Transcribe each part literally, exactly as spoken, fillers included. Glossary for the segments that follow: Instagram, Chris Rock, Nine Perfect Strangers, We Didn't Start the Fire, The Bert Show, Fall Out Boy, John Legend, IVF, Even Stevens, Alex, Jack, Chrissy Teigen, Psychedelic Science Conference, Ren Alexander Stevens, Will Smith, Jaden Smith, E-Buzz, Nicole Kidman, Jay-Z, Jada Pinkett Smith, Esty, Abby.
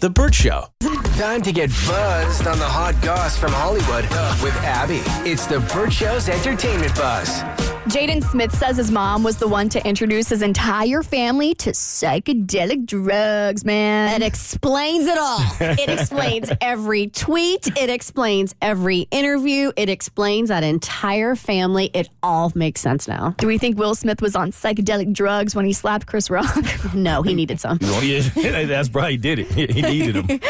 The Bert Show. Time to get buzzed on the hot goss from Hollywood with Abby. It's The Bert Show's Entertainment Buzz. Jaden Smith says his mom was the one to introduce his entire family to psychedelic drugs, man. It explains it all. It explains every tweet. It explains every interview. It explains that entire family. It all makes sense now. Do we think Will Smith was on psychedelic drugs when he slapped Chris Rock? No, he needed some. That's probably he did it. He needed them.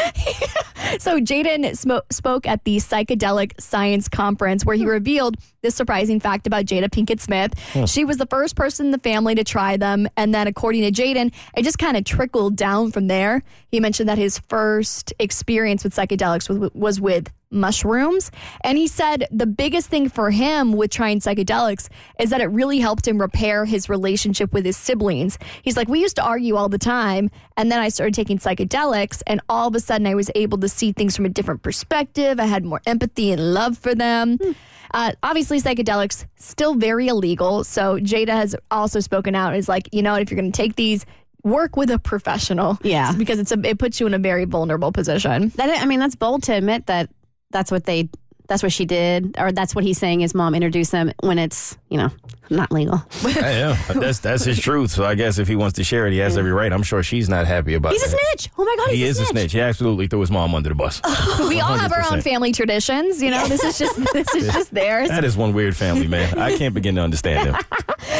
So Jaden sm- spoke at the Psychedelic Science Conference where he revealed this surprising fact about Jada Pinkett Smith. Huh. She was the first person in the family to try them. And then according to Jaden, it just kind of trickled down from there. He mentioned that his first experience with psychedelics was, was with mushrooms. And he said the biggest thing for him with trying psychedelics is that it really helped him repair his relationship with his siblings. He's like, we used to argue all the time. And then I started taking psychedelics and all of a sudden I was able to see things from a different perspective. I had more empathy and love for them. Hmm. Uh, obviously, psychedelics still very illegal. So Jada has also spoken out and is like, you know, if you're going to take these, work with a professional. Yeah. Because it's a, it puts you in a very vulnerable position. That I mean, that's bold to admit that That's what they, that's what she did, or that's what he's saying his mom introduced them when it's, you know, not legal. Yeah, that's that's his truth. So I guess if he wants to share it, he has yeah. every right. I'm sure she's not happy about it. He's that. a snitch. Oh my God, he's he a snitch. He is a snitch. He absolutely threw his mom under the bus. We one hundred percent. All have our own family traditions. You know, this is just this is just theirs. That is one weird family, man. I can't begin to understand them.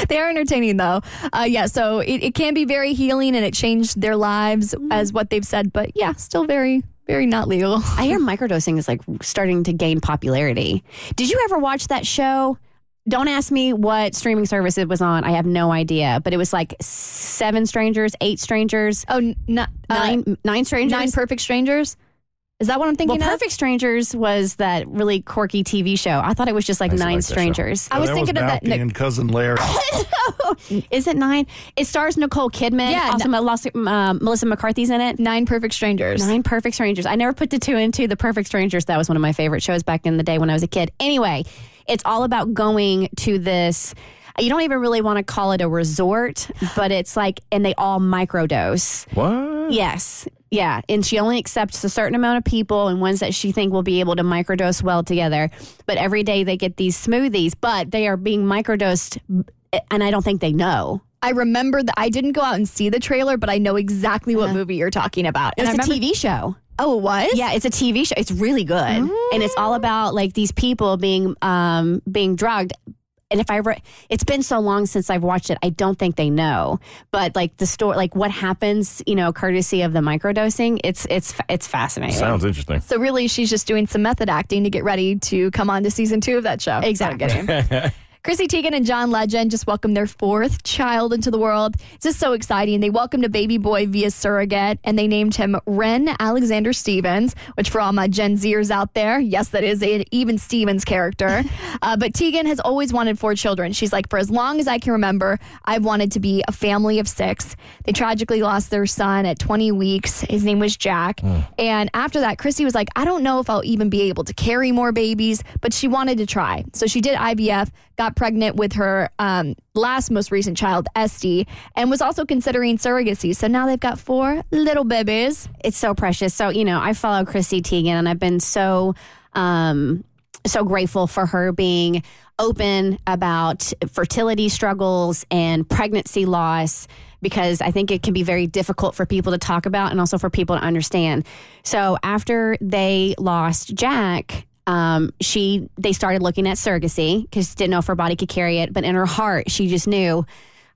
They are entertaining, though. Uh, yeah, so it, it can be very healing, and it changed their lives mm. as what they've said. But yeah, still very... Very not legal. I hear microdosing is like starting to gain popularity. Did you ever watch that show? Don't ask me what streaming service it was on. I have no idea. But it was like seven strangers, eight strangers. Oh, n- nine, uh, nine strangers? Nine Perfect Strangers? Is that what I'm thinking well, of? Perfect Strangers was that really quirky T V show. I thought it was just like I Nine like Strangers. No, I was thinking was of that. Nick- and Cousin Larry. Is it Nine? It stars Nicole Kidman. Yeah. Also, n- uh, Melissa McCarthy's in it. Nine Perfect Strangers. Nine Perfect Strangers. I never put the two into the Perfect Strangers. That was one of my favorite shows back in the day when I was a kid. Anyway, it's all about going to this. You don't even really want to call it a resort, but it's like, and they all microdose. What? Yes. Yeah, and she only accepts a certain amount of people and ones that she think will be able to microdose well together. But every day they get these smoothies, but they are being microdosed, and I don't think they know. I remember that I didn't go out and see the trailer, but I know exactly what uh, movie you're talking about. It's a remember- T V show. Oh, it was? Yeah, it's a T V show. It's really good, mm. and it's all about like these people being um, being drugged. And if I, re- it's been so long since I've watched it, I don't think they know. But like the story, like what happens, you know, courtesy of the microdosing, it's it's it's fascinating. Sounds interesting. So really, she's just doing some method acting to get ready to come on to season two of that show. Exactly. Chrissy Teigen and John Legend just welcomed their fourth child into the world. It's just so exciting. They welcomed a baby boy via surrogate, and they named him Ren Alexander Stevens, which for all my Gen Zers out there, yes, that is an Even Stevens character. uh, but Teigen has always wanted four children. She's like, for as long as I can remember, I've wanted to be a family of six. They tragically lost their son at twenty weeks. His name was Jack. Mm. And after that, Chrissy was like, I don't know if I'll even be able to carry more babies, but she wanted to try. So she did I V F, got pregnant with her um, last most recent child, Esty, and was also considering surrogacy. So now they've got four little babies. It's so precious. So, you know, I follow Chrissy Teigen, and I've been so, um, so grateful for her being open about fertility struggles and pregnancy loss, because I think it can be very difficult for people to talk about and also for people to understand. So after they lost Jack, Um, she, they started looking at surrogacy because didn't know if her body could carry it. But in her heart, she just knew,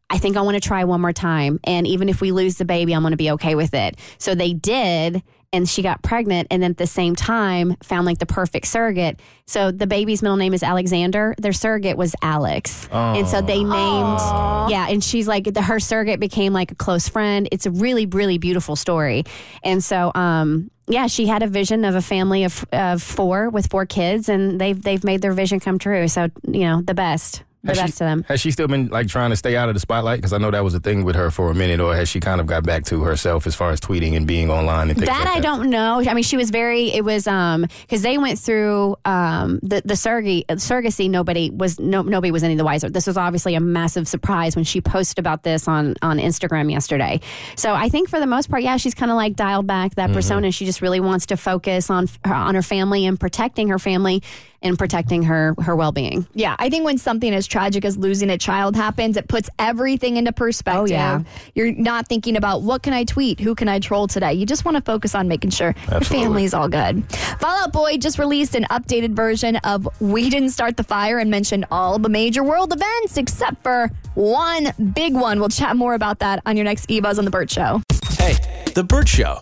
I think I want to try one more time. And even if we lose the baby, I'm going to be okay with it. So they did. And she got pregnant. And then at the same time, found like the perfect surrogate. So the baby's middle name is Alexander. Their surrogate was Alex. Aww. And so they named. Aww. Yeah. And she's like, the, her surrogate became like a close friend. It's a really, really beautiful story. And so, um, yeah, she had a vision of a family of, of four with four kids, and they've they've made their vision come true. So, you know, the best. The best to them. Has she still been like trying to stay out of the spotlight? Because I know that was a thing with her for a minute. Or has she kind of got back to herself as far as tweeting and being online and things that like that? I don't know. I mean, she was very. It was um because they went through um the the surrogacy, surrogacy. Nobody was no nobody was any the wiser. This was obviously a massive surprise when she posted about this on on Instagram yesterday. So I think for the most part, yeah, she's kind of like dialed back that mm-hmm. persona. She just really wants to focus on her, on her family and protecting her family and protecting her her well being. Yeah, I think when something is tragic as losing a child happens, it puts everything into perspective. Oh, yeah. You're not thinking about what can I tweet, who can I troll today. You just want to focus on making sure Absolutely. Your family's all good. Fall Out Boy just released an updated version of We Didn't Start the Fire and mentioned all the major world events except for one big one. We'll chat more about that on your next E-Buzz on The Bert Show. Hey, The Bert Show.